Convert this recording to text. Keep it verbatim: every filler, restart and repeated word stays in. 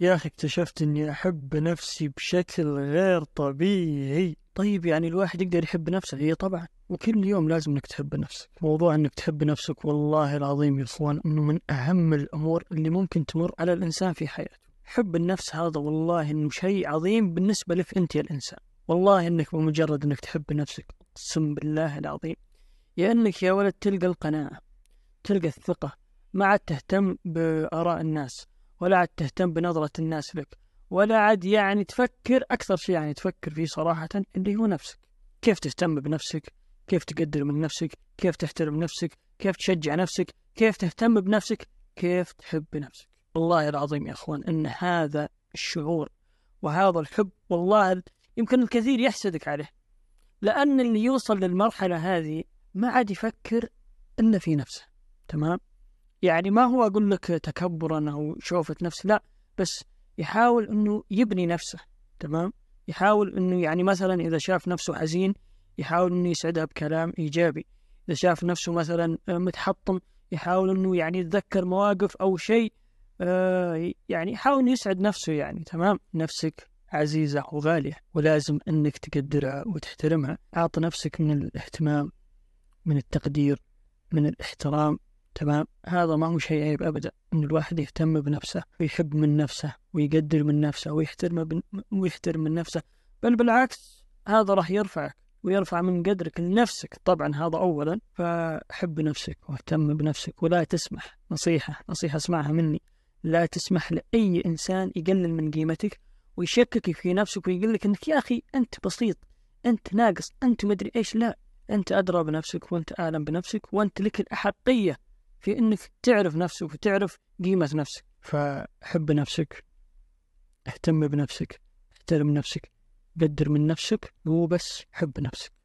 يا أخي اكتشفت إني أحب نفسي بشكل غير طبيعي. طيب يعني الواحد يقدر يحب نفسه؟ هي طبعا، وكل يوم لازم إنك تحب نفسك. موضوع إنك تحب نفسك والله العظيم يا إخوان إنه من أهم الأمور اللي ممكن تمر على الإنسان في حياته. حب النفس هذا والله إنه شيء عظيم بالنسبة لك أنت يا الإنسان. والله إنك بمجرد إنك تحب نفسك أقسم بالله العظيم يا إنك يا ولد تلقى القناعة، تلقى الثقة، ما عاد تهتم بآراء الناس، ولا عاد تهتم بنظرة الناس لك، ولا عاد يعني تفكر أكثر شيء يعني تفكر فيه صراحة اللي هو نفسك. كيف تهتم بنفسك، كيف تقدر من نفسك، كيف تحترم نفسك، كيف تشجع نفسك، كيف تهتم بنفسك، كيف تحب نفسك. والله العظيم يا أخوان إن هذا الشعور وهذا الحب والله يمكن الكثير يحسدك عليه، لأن اللي يوصل للمرحلة هذه ما عاد يفكر إلا في نفسه. تمام؟ يعني ما هو أقول لك تكبرا أو شوفة نفس، لا، بس يحاول أنه يبني نفسه. تمام؟ يحاول أنه يعني مثلا إذا شاف نفسه حزين يحاول أنه يسعدها بكلام إيجابي، إذا شاف نفسه مثلا متحطم يحاول أنه يعني يتذكر مواقف أو شيء، آه يعني يحاول يسعد نفسه يعني. تمام؟ نفسك عزيزة وغالية ولازم أنك تقدرها وتحترمها. أعط نفسك من الاهتمام، من التقدير، من الاحترام. تمام؟ هذا ما هو شيء عيب أبدا إن الواحد يهتم بنفسه ويحب من نفسه ويقدر من نفسه ويحترم بن... ويحترم من نفسه، بل بالعكس هذا راح يرفعك ويرفع من قدرك لنفسك. طبعا هذا أولا، فحب نفسك واهتم بنفسك، ولا تسمح، نصيحة نصيحة اسمعها مني، لا تسمح لأي إنسان يقلل من قيمتك ويشكك في نفسك ويقول لك إنك يا أخي أنت بسيط، أنت ناقص، أنت مدري إيش. لا، أنت أدرى بنفسك وأنت أعلم بنفسك، وأنت لك الأحقية في أنك تعرف نفسك وتعرف قيمة نفسك. فحب نفسك، اهتم بنفسك، احترم نفسك، قدر من نفسك، مو بس حب نفسك.